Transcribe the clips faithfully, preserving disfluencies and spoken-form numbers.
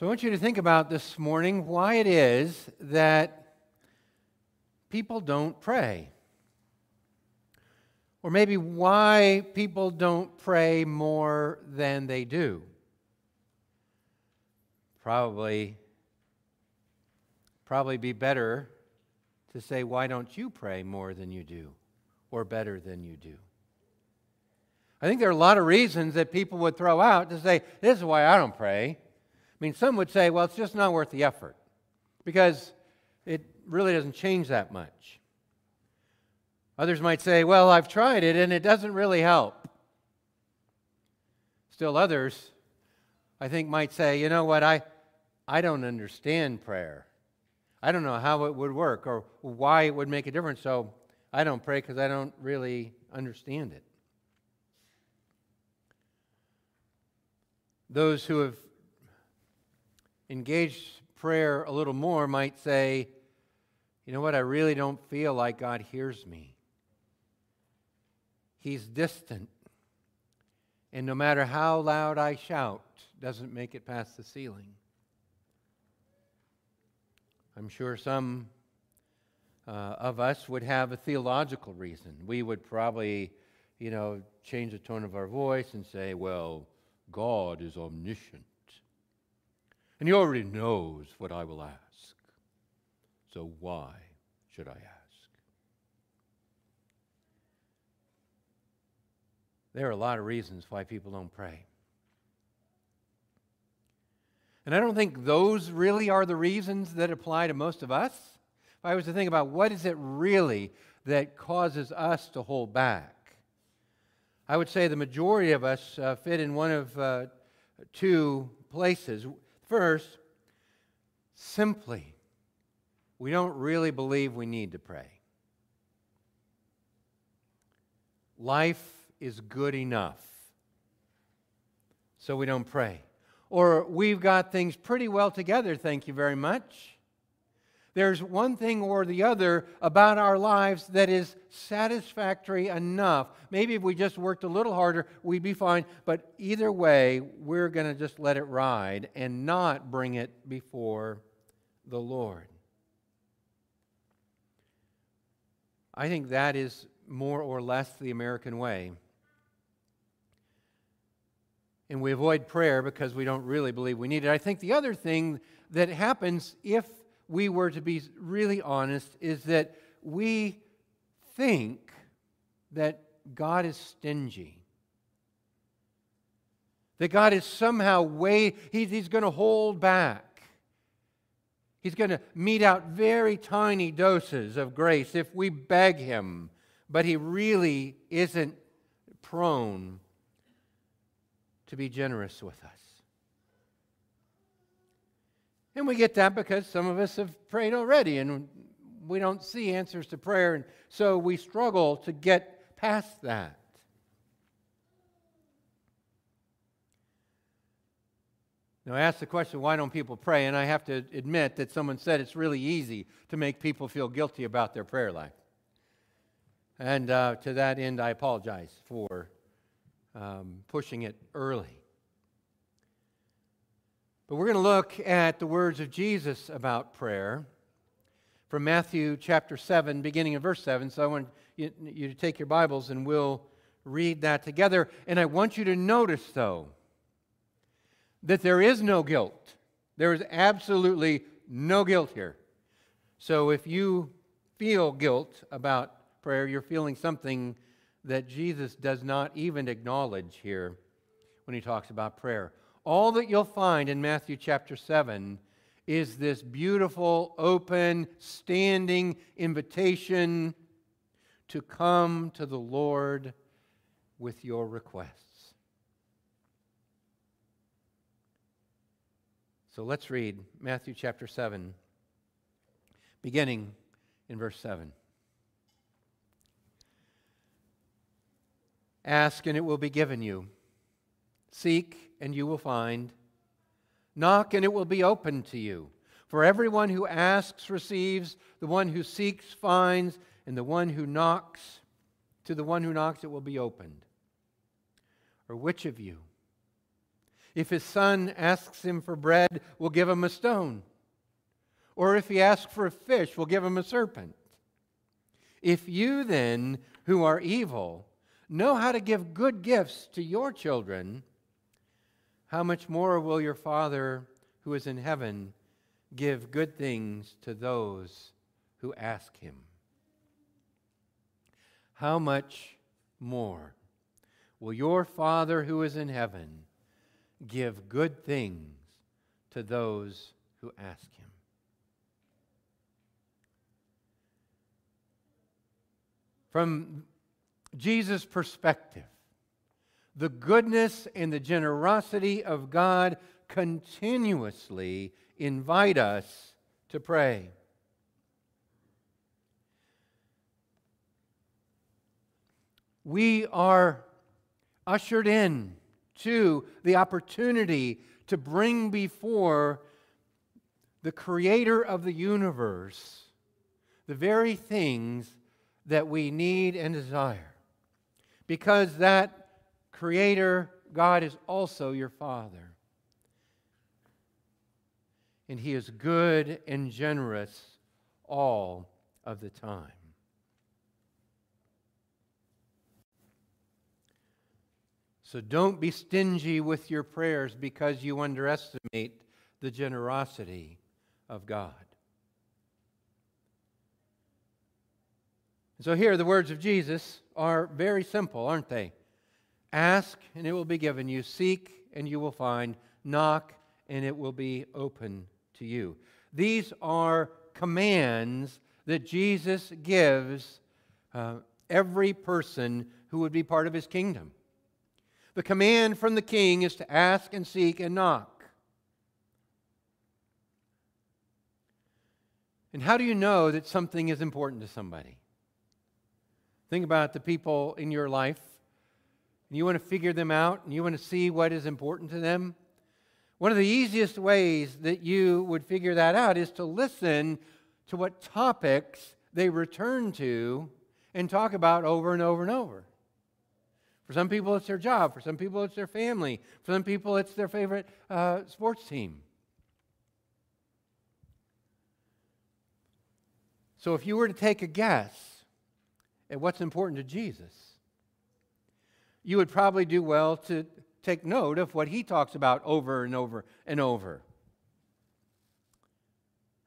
So I want you to think about this morning why it is that people don't pray. Or maybe why people don't pray more than they do. Probably, probably be better to say, why don't you pray more than you do, or better than you do? I think there are a lot of reasons that people would throw out to say, this is why I don't pray. I mean, some would say, well, it's just not worth the effort because it really doesn't change that much. Others might say, well, I've tried it and it doesn't really help. Still others, I think, might say, you know what, I, I don't understand prayer. I don't know how it would work or why it would make a difference, so I don't pray because I don't really understand it. Those who have engaged prayer a little more might say, you know what, I really don't feel like God hears me. He's distant. And no matter how loud I shout, doesn't make it past the ceiling. I'm sure some uh, of us would have a theological reason. We would probably, you know, change the tone of our voice and say, well, God is omniscient. And he already knows what I will ask. So why should I ask? There are a lot of reasons why people don't pray. And I don't think those really are the reasons that apply to most of us. If I was to think about what is it really that causes us to hold back, I would say the majority of us uh, fit in one of uh, two places. First, simply, we don't really believe we need to pray. Life is good enough, so we don't pray. Or we've got things pretty well together, thank you very much. There's one thing or the other about our lives that is satisfactory enough. Maybe if we just worked a little harder, we'd be fine. But either way, we're going to just let it ride and not bring it before the Lord. I think that is more or less the American way. And we avoid prayer because we don't really believe we need it. I think the other thing that happens if we were to be really honest, is that we think that God is stingy. That God is somehow way, he's, he's going to hold back. He's going to mete out very tiny doses of grace if we beg him, but he really isn't prone to be generous with us. And we get that because some of us have prayed already and we don't see answers to prayer, and so we struggle to get past that. Now I asked the question, why don't people pray? And I have to admit that someone said it's really easy to make people feel guilty about their prayer life. And uh, to that end, I apologize for um, pushing it early. But we're going to look at the words of Jesus about prayer from Matthew chapter seven, beginning in verse seven. So I want you, you to take your Bibles and we'll read that together. And I want you to notice, though, that there is no guilt. There is absolutely no guilt here. So if you feel guilt about prayer, you're feeling something that Jesus does not even acknowledge here when he talks about prayer. All that you'll find in Matthew chapter seven is this beautiful, open, standing invitation to come to the Lord with your requests. So let's read Matthew chapter seven, beginning in verse seven. Ask and it will be given you. Seek and you will find. Knock, and it will be opened to you. For everyone who asks receives, the one who seeks finds, and the one who knocks, to the one who knocks it will be opened. Or which of you, If his son asks him for bread, we'll give him a stone. Or if he asks for a fish, we'll give him a serpent. If you then, who are evil, know how to give good gifts to your children, how much more will your Father who is in heaven give good things to those who ask him? How much more will your Father who is in heaven give good things to those who ask him? From Jesus' perspective, the goodness and the generosity of God continuously invite us to pray. We are ushered in to the opportunity to bring before the Creator of the universe the very things that we need and desire, because that Creator God is also your Father, and He is good and generous all of the time. So don't be stingy with your prayers because you underestimate the generosity of God. So here, the words of Jesus are very simple, aren't they? Ask, and it will be given you. Seek, and you will find. Knock, and it will be open to you. These are commands that Jesus gives uh, every person who would be part of his kingdom. The command from the king is to ask and seek and knock. And how do you know that something is important to somebody? Think about the people in your life, and you want to figure them out, and you want to see what is important to them. One of the easiest ways that you would figure that out is to listen to what topics they return to and talk about over and over and over. For some people, it's their job. For some people, it's their family. For some people, it's their favorite uh, sports team. So if you were to take a guess at what's important to Jesus, you would probably do well to take note of what he talks about over and over and over.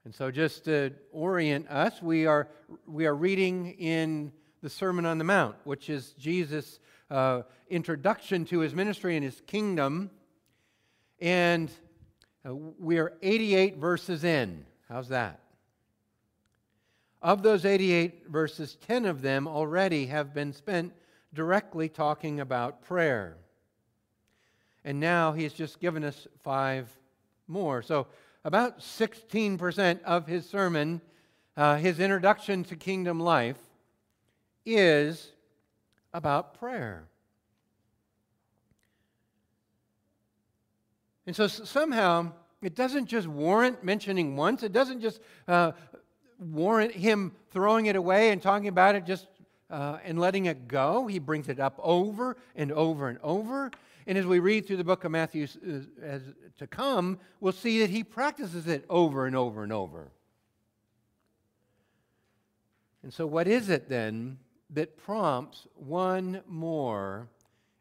And so just to orient us, we are, we are reading in the Sermon on the Mount, which is Jesus' uh, introduction to his ministry and his kingdom. And uh, we are eighty-eight verses in. How's that? Of those eighty-eight verses, ten of them already have been spent directly talking about prayer. And now he's just given us five more. So about sixteen percent of his sermon, uh, his introduction to kingdom life, is about prayer. And so somehow it doesn't just warrant mentioning once. It doesn't just Uh, warrant him throwing it away and talking about it just uh, and letting it go. He brings it up over and over and over. And as we read through the book of Matthew uh, as to come, we'll see that he practices it over and over and over. And so what is it then that prompts one more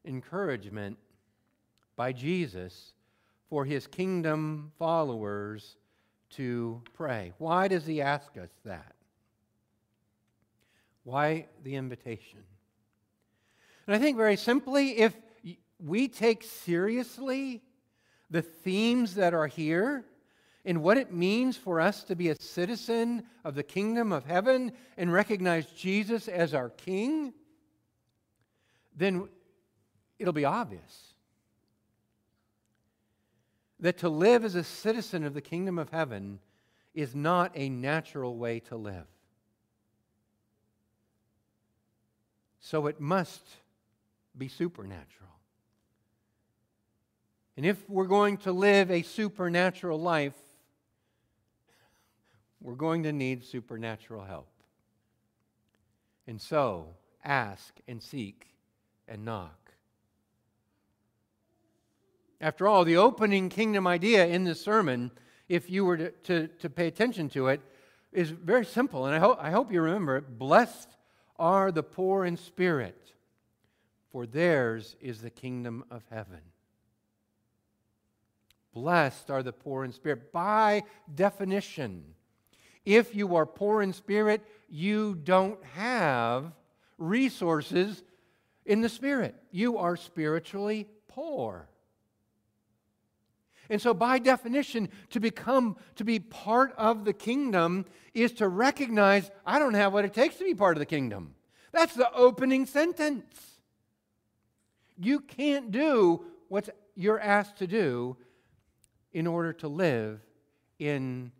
encouragement by Jesus for his kingdom followers to pray? Why does he ask us that? Why the invitation? And I think very simply, if we take seriously the themes that are here and what it means for us to be a citizen of the kingdom of heaven and recognize Jesus as our king, then it'll be obvious that to live as a citizen of the kingdom of heaven is not a natural way to live. So it must be supernatural. And if we're going to live a supernatural life, we're going to need supernatural help. And so, ask and seek and knock. After all, the opening kingdom idea in this sermon, if you were to, to, to pay attention to it, is very simple, and I hope I hope you remember it. Blessed are the poor in spirit, for theirs is the kingdom of heaven. Blessed are the poor in spirit. By definition, if you are poor in spirit, you don't have resources in the spirit. You are spiritually poor. And so by definition, to become, to be part of the kingdom is to recognize, I don't have what it takes to be part of the kingdom. That's the opening sentence. You can't do what you're asked to do in order to live in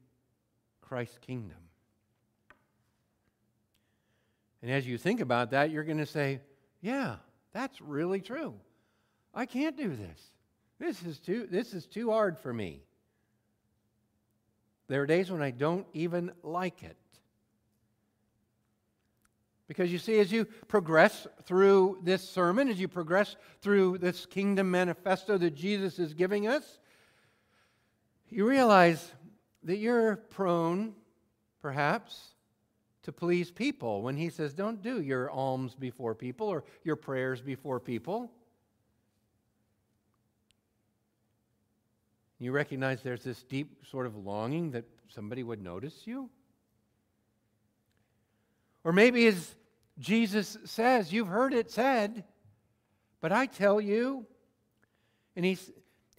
Christ's kingdom. And as you think about that, you're going to say, yeah, that's really true. I can't do this. This is too, this is too hard for me. There are days when I don't even like it. Because you see, as you progress through this sermon, as you progress through this kingdom manifesto that Jesus is giving us, you realize that you're prone, perhaps, to please people when he says, don't do your alms before people or your prayers before people. You recognize there's this deep sort of longing that somebody would notice you. Or maybe as Jesus says, you've heard it said, but I tell you, and he's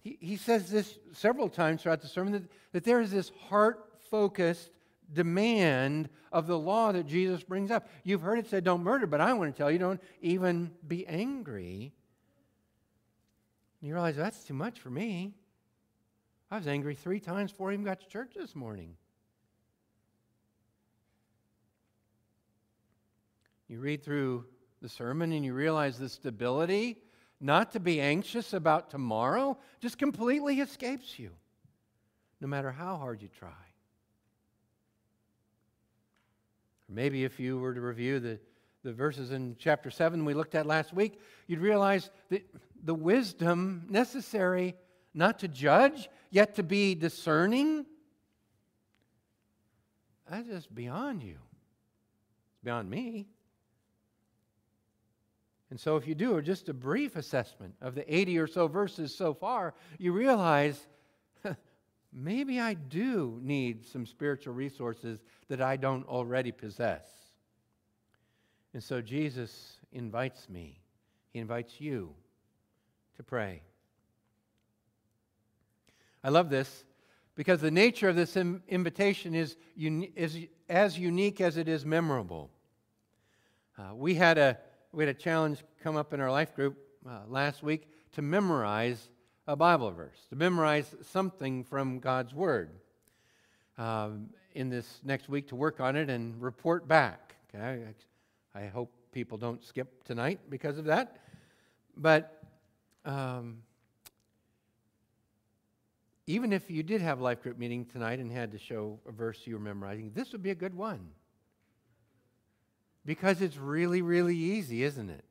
He, he says this several times throughout the sermon, that, that there is this heart-focused demand of the law that Jesus brings up. You've heard it said, don't murder, but I want to tell you, don't even be angry. And you realize, that's too much for me. I was angry three times before I even got to church this morning. You read through the sermon and you realize the stability not to be anxious about tomorrow just completely escapes you, no matter how hard you try. Or maybe if you were to review the, the verses in chapter seven we looked at last week, you'd realize that the wisdom necessary not to judge, yet to be discerning, that's just beyond you. It's beyond me. And so if you do just a brief assessment of the eighty or so verses so far, you realize, maybe I do need some spiritual resources that I don't already possess. And so Jesus invites me, he invites you to pray. I love this because the nature of this invitation is, un- is as unique as it is memorable. Uh, we had a We had a challenge come up in our life group uh, last week to memorize a Bible verse, to memorize something from God's Word um, in this next week to work on it and report back. Okay? I, I hope people don't skip tonight because of that. But um, even if you did have a life group meeting tonight and had to show a verse you were memorizing, this would be a good one. Because it's really, really easy, isn't it?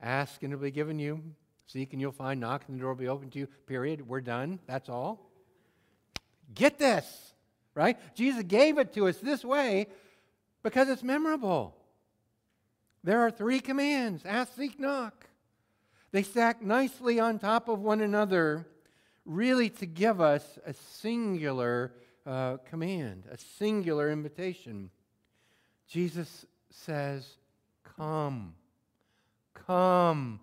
Ask and it'll be given you. Seek and you'll find. Knock and the door will be open to you. Period. We're done. That's all. Get this, right? Jesus gave it to us this way because it's memorable. There are three commands. Ask, seek, knock. They stack nicely on top of one another, really to give us a singular uh, command, a singular invitation. Jesus says, come, come,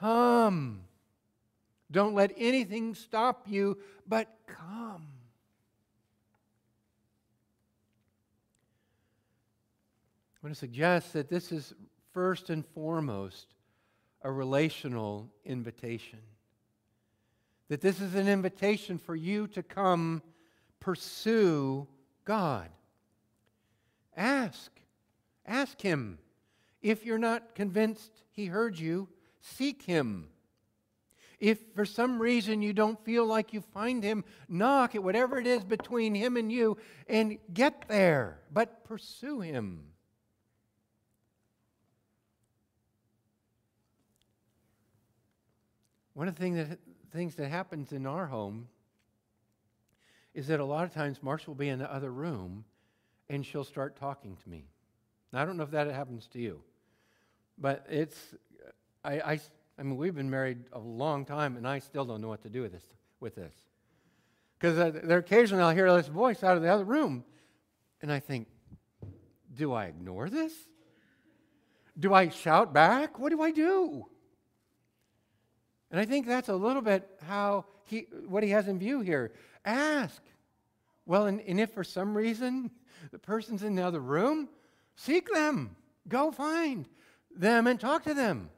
come. Don't let anything stop you, but come. I want to suggest that this is first and foremost a relational invitation. That this is an invitation for you to come pursue God. Ask. Ask Him. If you're not convinced He heard you, seek Him. If for some reason you don't feel like you find Him, knock at whatever it is between Him and you and get there, but pursue Him. One of the things that, things that happens in our home is that a lot of times Marcia will be in the other room and she'll start talking to me. Now, I don't know if that happens to you, but it's, I, I, I mean, we've been married a long time, and I still don't know what to do with this. With this. Because uh, there occasionally I'll hear this voice out of the other room, and I think, do I ignore this? Do I shout back? What do I do? And I think that's a little bit how he, what he has in view here. Ask. Well, and, and if for some reason the person's in the other room, seek them. Go find them and talk to them.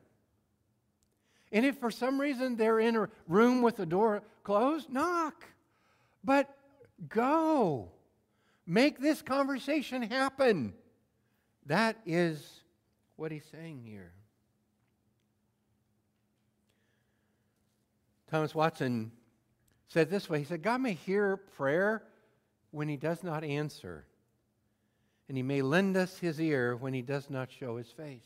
And if for some reason they're in a room with the door closed, knock. But go. Make this conversation happen. That is what he's saying here. Thomas Watson said this way. He said, God may hear prayer when he does not answer, and he may lend us his ear when he does not show his face.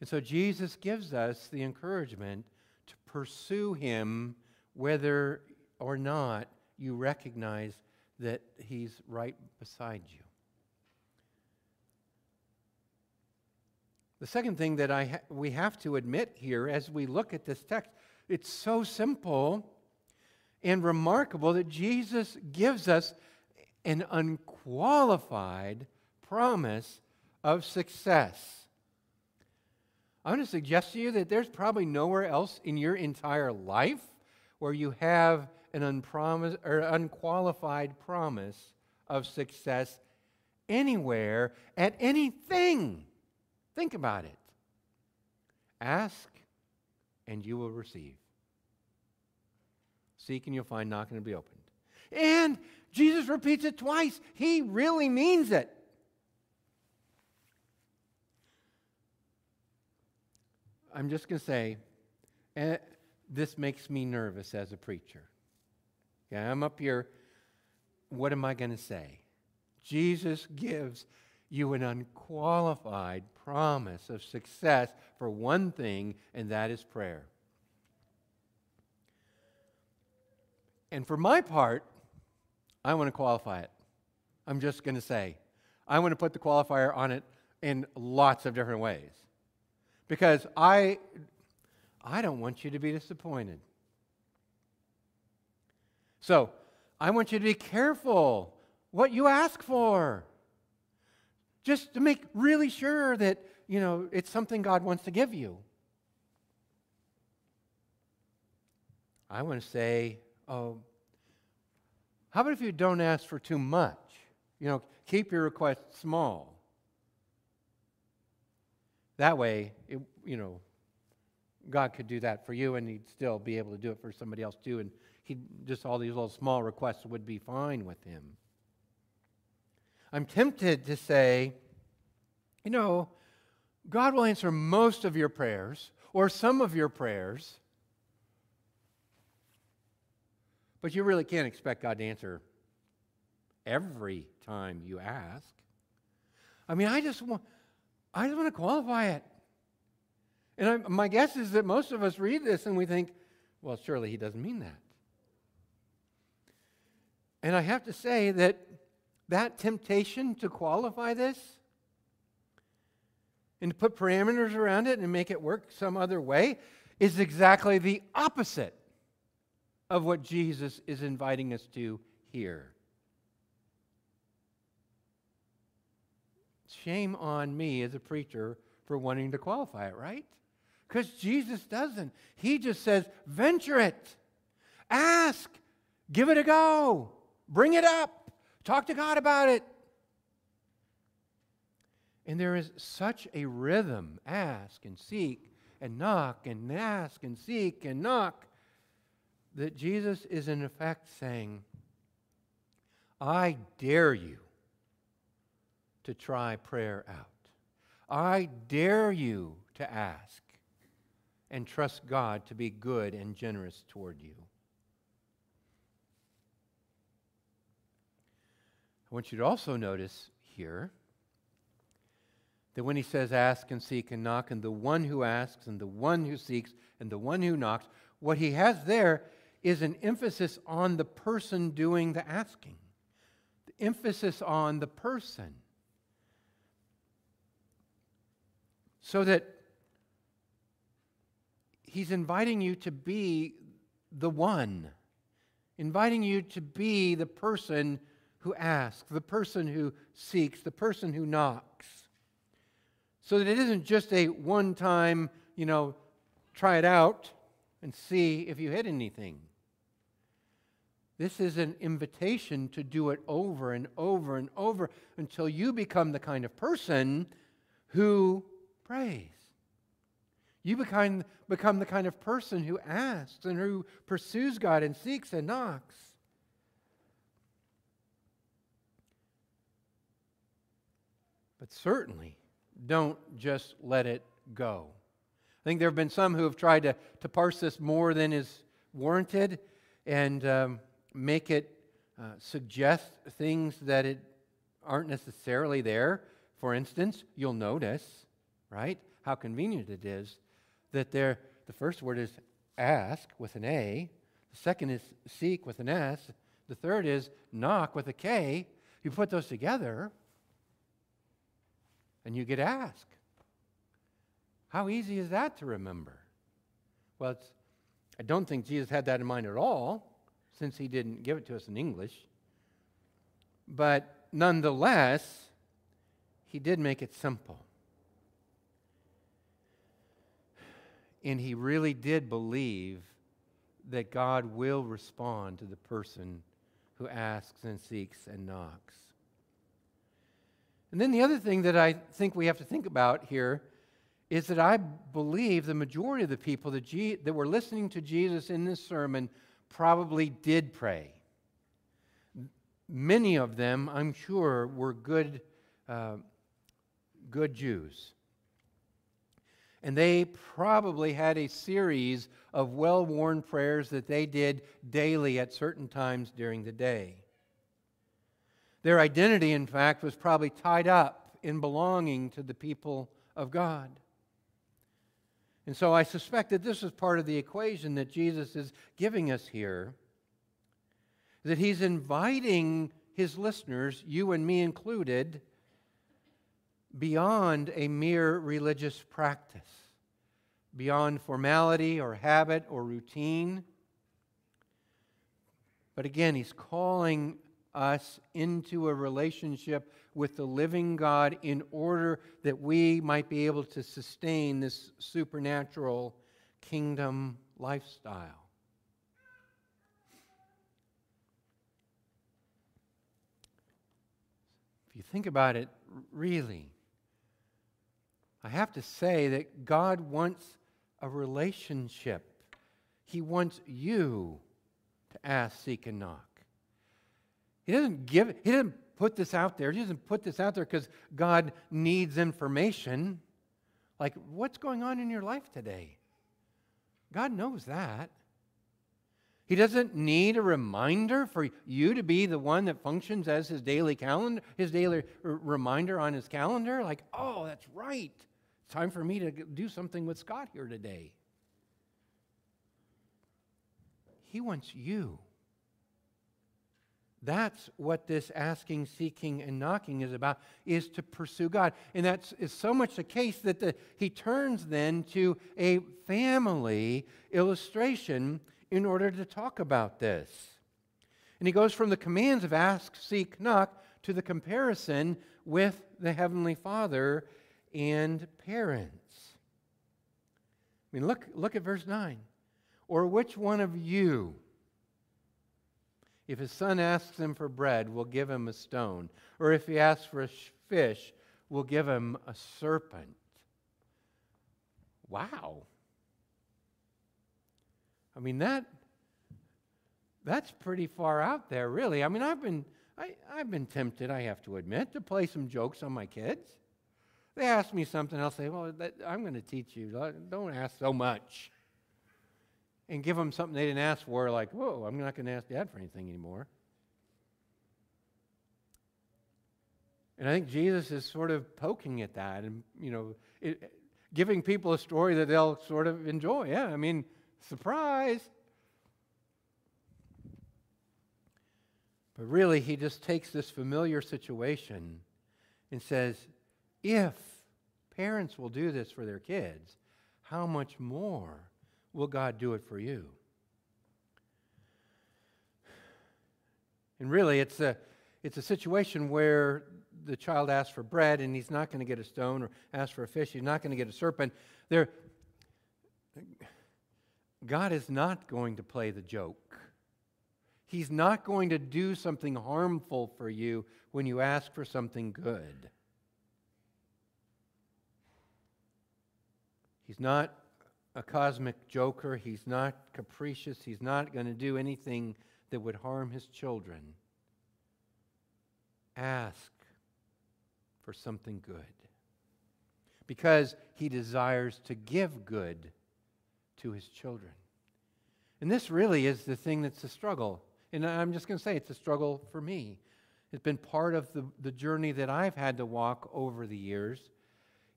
And so Jesus gives us the encouragement to pursue him whether or not you recognize that he's right beside you. The second thing that I ha- we have to admit here as we look at this text, it's so simple and remarkable that Jesus gives us an unqualified promise of success. I'm going to suggest to you that there's probably nowhere else in your entire life where you have an unpromised or unqualified promise of success anywhere at anything. Think about it. Ask and you will receive. Seek and you'll find, knock and it'll be opened. And Jesus repeats it twice. He really means it. I'm just going to say, uh, this makes me nervous as a preacher. Yeah, I'm up here. What am I going to say? Jesus gives you an unqualified promise of success for one thing, and that is prayer. And for my part, I want to qualify it. I'm just going to say, I want to put the qualifier on it in lots of different ways. Because I, I don't want you to be disappointed. So, I want you to be careful what you ask for. Just to make really sure that, you know, it's something God wants to give you. I want to say, oh, how about if you don't ask for too much? You know, keep your request small. That way, it, you know, God could do that for you, and he'd still be able to do it for somebody else too, and he just all these little small requests would be fine with him. I'm tempted to say, you know, God will answer most of your prayers or some of your prayers, but you really can't expect God to answer every time you ask. I mean, I just want... I just want to qualify it. And I, my guess is that most of us read this and we think, well, surely he doesn't mean that. And I have to say that that temptation to qualify this and to put parameters around it and make it work some other way is exactly the opposite of what Jesus is inviting us to here. Shame on me as a preacher for wanting to qualify it, right? Because Jesus doesn't. He just says, venture it. Ask. Give it a go. Bring it up. Talk to God about it. And there is such a rhythm. Ask and seek and knock and ask and seek and knock that Jesus is in effect saying, I dare you to try prayer out. I dare you to ask and trust God to be good and generous toward you. I want you to also notice here that when he says ask and seek and knock, and the one who asks and the one who seeks and the one who knocks, What he has there is an emphasis on the person doing the asking. The emphasis on the person. So that he's inviting you to be the one. Inviting you to be the person who asks, the person who seeks, the person who knocks. So that it isn't just a one-time, you know, try it out and see if you hit anything. This is an invitation to do it over and over and over until you become the kind of person who prays. You become, become the kind of person who asks and who pursues God and seeks and knocks. But certainly, don't just let it go. I think there have been some who have tried to, to parse this more than is warranted and um, make it uh, suggest things that it aren't necessarily there. For instance, you'll notice, right, how convenient it is that there, the first word is ask with an A, the second is seek with an S, the third is knock with a K. You put those together and you get ask. How easy is that to remember? Well, it's, I don't think Jesus had that in mind at all, since he didn't give it to us in English. But nonetheless, he did make it simple. And he really did believe that God will respond to the person who asks and seeks and knocks. And then the other thing that I think we have to think about here is that I believe the majority of the people that, Je- that were listening to Jesus in this sermon probably did pray. Many of them, I'm sure, were good, uh, good Jews. And they probably had a series of well-worn prayers that they did daily at certain times during the day. Their identity, in fact, was probably tied up in belonging to the people of God. And so I suspect that this is part of the equation that Jesus is giving us here, that he's inviting his listeners, you and me included, beyond a mere religious practice, beyond formality or habit or routine. But again, he's calling us into a relationship with the living God in order that we might be able to sustain this supernatural kingdom lifestyle. If you think about it, really, I have to say that God wants a relationship. He wants you to ask, seek, and knock. He doesn't give it. He doesn't put this out there. He doesn't put this out there because God needs information. Like, what's going on in your life today? God knows that. He doesn't need a reminder for you to be the one that functions as his daily calendar, his daily r- reminder on his calendar. Like, oh, that's right. It's time for me to do something with Scott here today. He wants you. That's what this asking, seeking, and knocking is about, is to pursue God. And that is so much the case that the, he turns then to a family illustration in order to talk about this. And he goes from the commands of ask, seek, knock to the comparison with the Heavenly Father and parents. I mean, look, look at verse nine. Or which one of you, if his son asks him for bread, will give him a stone? Or if he asks for a fish, will give him a serpent? Wow. I mean, that that's pretty far out there, really. I mean, I've been I, I've been tempted, I have to admit, to play some jokes on my kids. They ask me something, I'll say, well, that, I'm going to teach you. Don't ask so much. And give them something they didn't ask for, like, whoa, I'm not going to ask Dad for anything anymore. And I think Jesus is sort of poking at that and, you know, it, giving people a story that they'll sort of enjoy. Yeah, I mean, Surprise! But really, he just takes this familiar situation and says, if parents will do this for their kids, how much more will God do it for you? And really, it's a, it's a situation where the child asks for bread and he's not going to get a stone, or asks for a fish, he's not going to get a serpent. There, God is not going to play the joke. He's not going to do something harmful for you when you ask for something good. He's not a cosmic joker. He's not capricious. He's not going to do anything that would harm his children. Ask for something good, because he desires to give good to his children. And this really is the thing that's a struggle. And I'm just going to say it's a struggle for me. It's been part of the, the journey that I've had to walk over the years,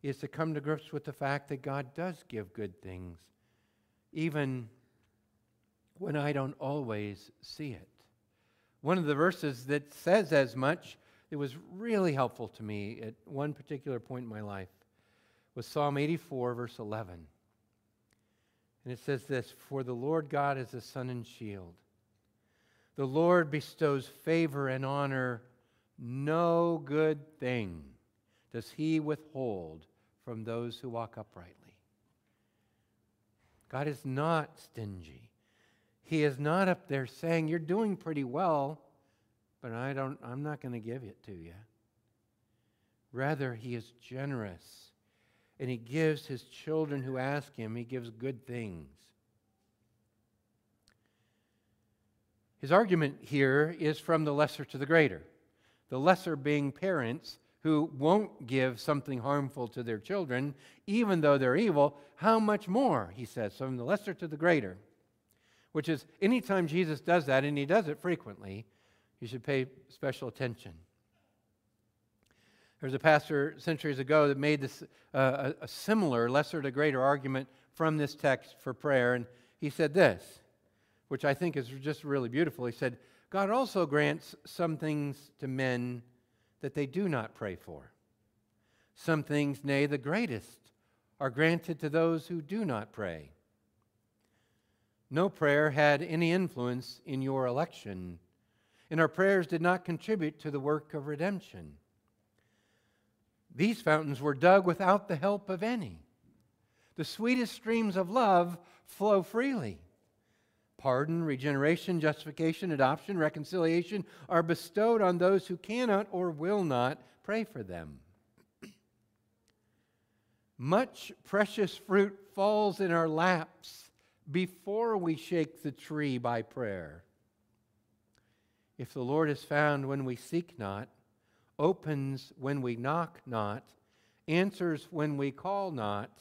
is to come to grips with the fact that God does give good things, even when I don't always see it. One of the verses that says as much, it was really helpful to me at one particular point in my life, was Psalm eighty-four, verse eleven. And it says this, "For the Lord God is a sun and shield. The Lord bestows favor and honor. No good thing does he withhold from those who walk uprightly." God is not stingy. He is not up there saying, "You're doing pretty well, but I don't, I'm not going to give it to you." Rather, he is generous, and he gives his children who ask him, he gives good things. His argument here is from the lesser to the greater. The lesser being parents who won't give something harmful to their children, even though they're evil. How much more, he says, so from the lesser to the greater. Which is, anytime Jesus does that, and he does it frequently, you should pay special attention. There was a pastor centuries ago that made this uh, a similar lesser to greater argument from this text for prayer, and he said this, which I think is just really beautiful. He said, "God also grants some things to men that they do not pray for. Some things, nay, the greatest, are granted to those who do not pray. No prayer had any influence in your election, and our prayers did not contribute to the work of redemption. These fountains were dug without the help of any. The sweetest streams of love flow freely. Pardon, regeneration, justification, adoption, reconciliation are bestowed on those who cannot or will not pray for them. Much precious fruit falls in our laps before we shake the tree by prayer. If the Lord is found when we seek not, opens when we knock not, answers when we call not,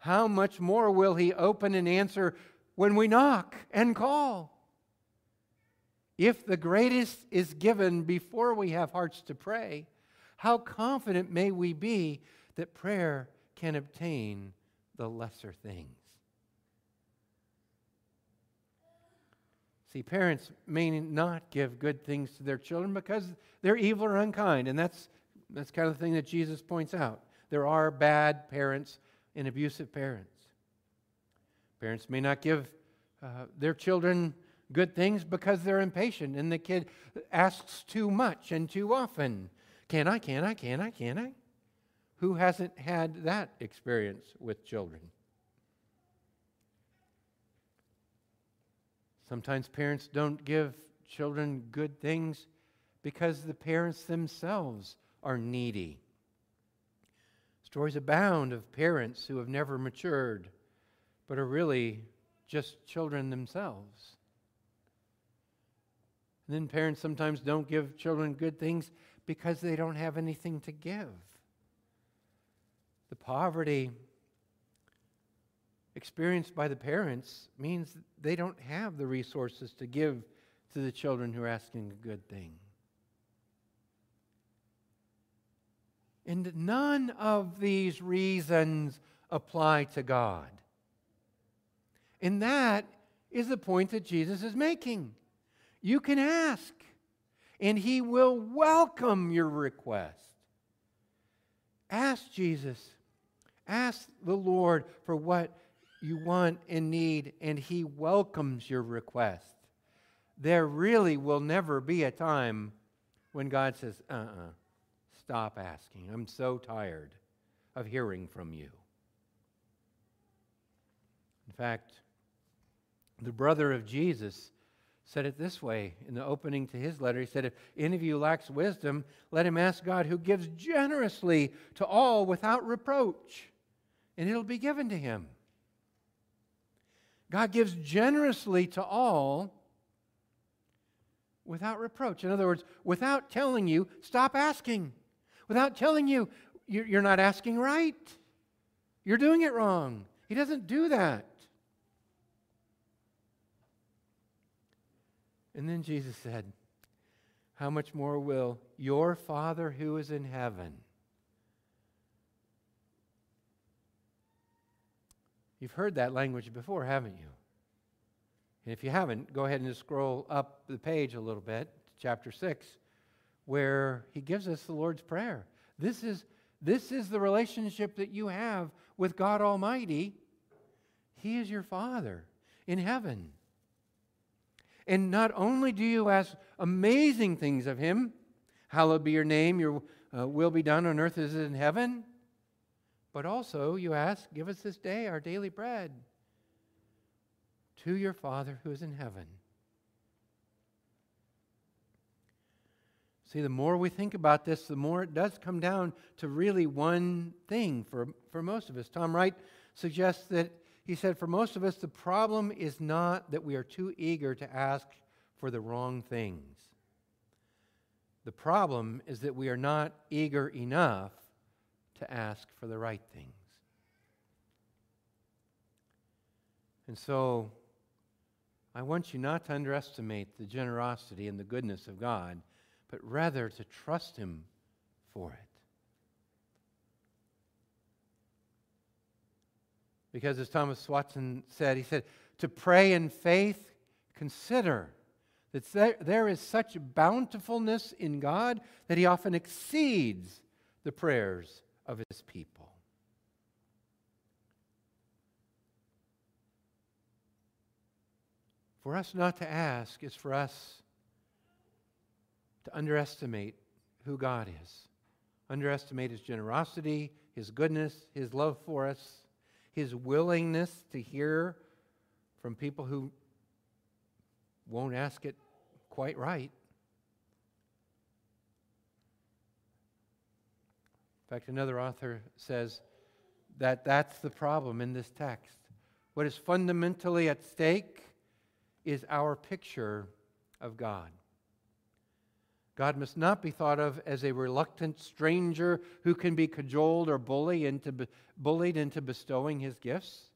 how much more will he open and answer when we knock and call? If the greatest is given before we have hearts to pray, how confident may we be that prayer can obtain the lesser things?" See, parents may not give good things to their children because they're evil or unkind, and that's, that's kind of the thing that Jesus points out. There are bad parents and abusive parents. Parents may not give uh, their children good things because they're impatient and the kid asks too much and too often. Can I, can I, can I, can I? Who hasn't had that experience with children? Sometimes parents don't give children good things because the parents themselves are needy. Stories abound of parents who have never matured, but are really just children themselves. And then parents sometimes don't give children good things because they don't have anything to give. The poverty experienced by the parents means they don't have the resources to give to the children who are asking a good thing. And none of these reasons apply to God. And that is the point that Jesus is making. You can ask, and he will welcome your request. Ask Jesus. Ask the Lord for what you want and need, and he welcomes your request. There really will never be a time when God says, uh-uh, stop asking. I'm so tired of hearing from you. In fact, the brother of Jesus said it this way in the opening to his letter. He said, if any of you lacks wisdom, let him ask God, who gives generously to all without reproach, and it'll be given to him. God gives generously to all without reproach. In other words, without telling you, stop asking. Without telling you, you're not asking right. You're doing it wrong. He doesn't do that. And then Jesus said, how much more will your Father who is in heaven? You've heard that language before, haven't you? And if you haven't, go ahead and just scroll up the page a little bit, chapter six, where he gives us the Lord's Prayer. This is, this is the relationship that you have with God Almighty. He is your Father in heaven. And not only do you ask amazing things of him, hallowed be your name, your uh, will be done on earth as it is in heaven, but also you ask, give us this day our daily bread, to your Father who is in heaven. See, the more we think about this, the more it does come down to really one thing for, for most of us. Tom Wright suggests that He said, for most of us, the problem is not that we are too eager to ask for the wrong things. The problem is that we are not eager enough to ask for the right things. And so, I want you not to underestimate the generosity and the goodness of God, but rather to trust Him for it. Because as Thomas Watson said, he said, to pray in faith, consider that there is such bountifulness in God that he often exceeds the prayers of his people. For us not to ask is for us to underestimate who God is. Underestimate his generosity, his goodness, his love for us, his willingness to hear from people who won't ask it quite right. In fact, another author says that that's the problem in this text. What is fundamentally at stake is our picture of God. God must not be thought of as a reluctant stranger who can be cajoled or bullied into, bullied into bestowing his gifts,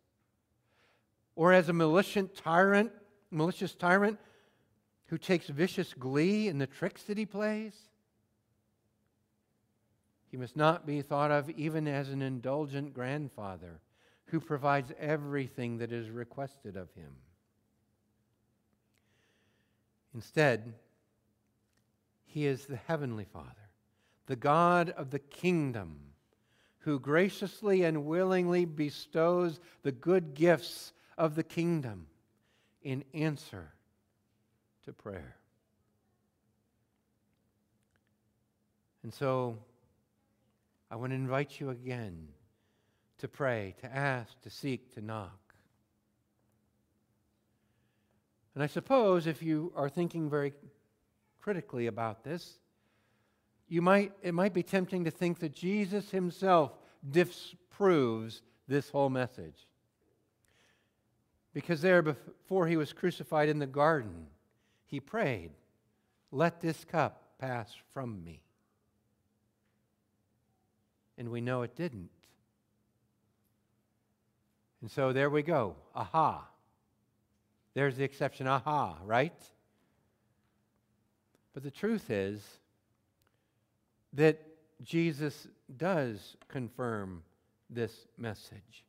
or as a malicious tyrant, malicious tyrant who takes vicious glee in the tricks that he plays. He must not be thought of even as an indulgent grandfather who provides everything that is requested of him. Instead, He is the Heavenly Father, the God of the kingdom, who graciously and willingly bestows the good gifts of the kingdom in answer to prayer. And so, I want to invite you again to pray, to ask, to seek, to knock. And I suppose if you are thinking very critically about this, you might it might be tempting to think that Jesus himself disproves this whole message. Because there before he was crucified in the garden, he prayed, "Let this cup pass from me." And we know it didn't. And so there we go. Aha. There's the exception. Aha, right? But the truth is that Jesus does confirm this message.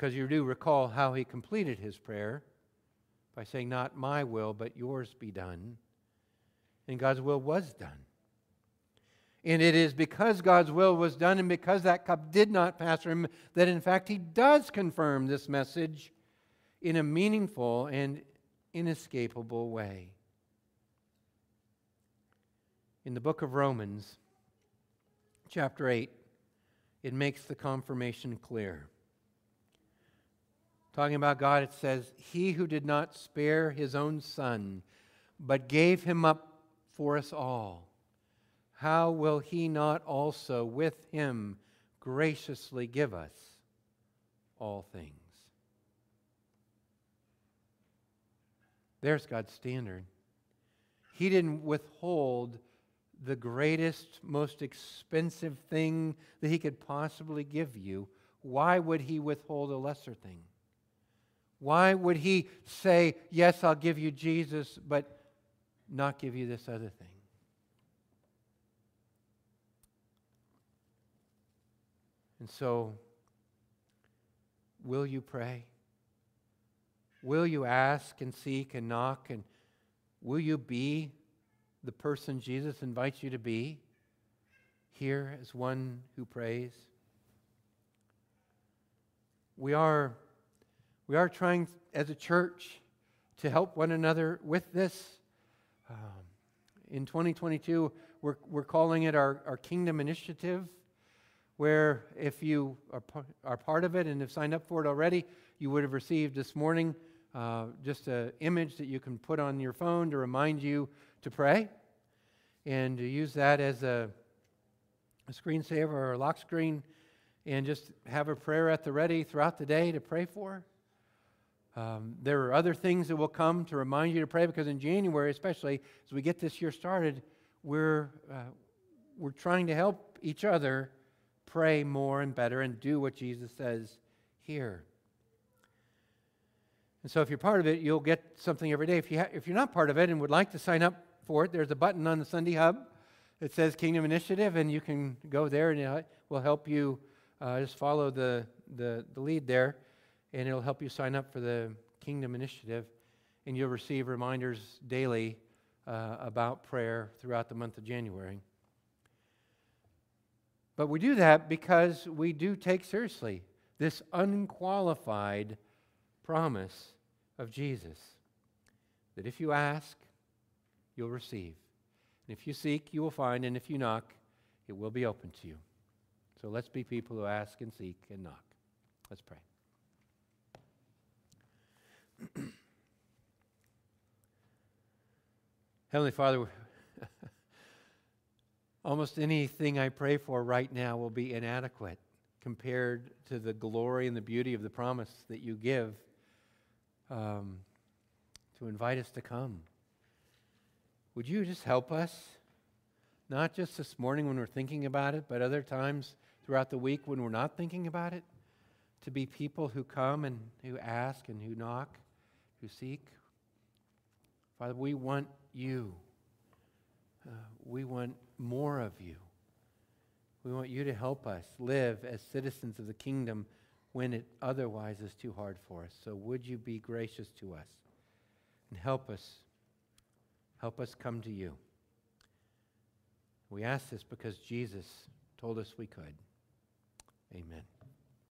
because you do recall how he completed his prayer by saying, not my will, but yours be done. And God's will was done. And it is because God's will was done and because that cup did not pass from him that in fact he does confirm this message in a meaningful and inescapable way. In the book of Romans, chapter eight, it makes the confirmation clear. Talking about God, it says, he who did not spare his own son, but gave him up for us all, how will he not also with him graciously give us all things? There's God's standard. He didn't withhold the greatest, most expensive thing that he could possibly give you. Why would he withhold a lesser thing? Why would he say, yes, I'll give you Jesus, but not give you this other thing? And so, will you pray? Will you ask and seek and knock? And will you be the person Jesus invites you to be here as one who prays? We are... We are trying as a church to help one another with this. Um, in twenty twenty-two, we're, we're calling it our, our Kingdom Initiative, where if you are, are part of it and have signed up for it already, you would have received this morning uh, just an image that you can put on your phone to remind you to pray and to use that as a, a screensaver or a lock screen and just have a prayer at the ready throughout the day to pray for. Um, there are other things that will come to remind you to pray, because in January, especially, as we get this year started, we're, uh, we're trying to help each other pray more and better and do what Jesus says here. And so if you're part of it, you'll get something every day. If, you ha- if you're not part of it and would like to sign up for it, there's a button on the Sunday Hub that says Kingdom Initiative, and you can go there and it will help you uh, just follow the, the, the lead there. And it'll help you sign up for the Kingdom Initiative. And you'll receive reminders daily uh, about prayer throughout the month of January. But we do that because we do take seriously this unqualified promise of Jesus. That if you ask, you'll receive. And if you seek, you will find. And if you knock, it will be open to you. So let's be people who ask and seek and knock. Let's pray. Heavenly Father, almost anything I pray for right now will be inadequate compared to the glory and the beauty of the promise that you give um, to invite us to come. Would you just help us, not just this morning when we're thinking about it, but other times throughout the week when we're not thinking about it, to be people who come and who ask and who knock, who seek. Father, we want you. Uh, we want more of you. We want you to help us live as citizens of the kingdom when it otherwise is too hard for us. So would you be gracious to us and help us, help us come to you. We ask this because Jesus told us we could. Amen.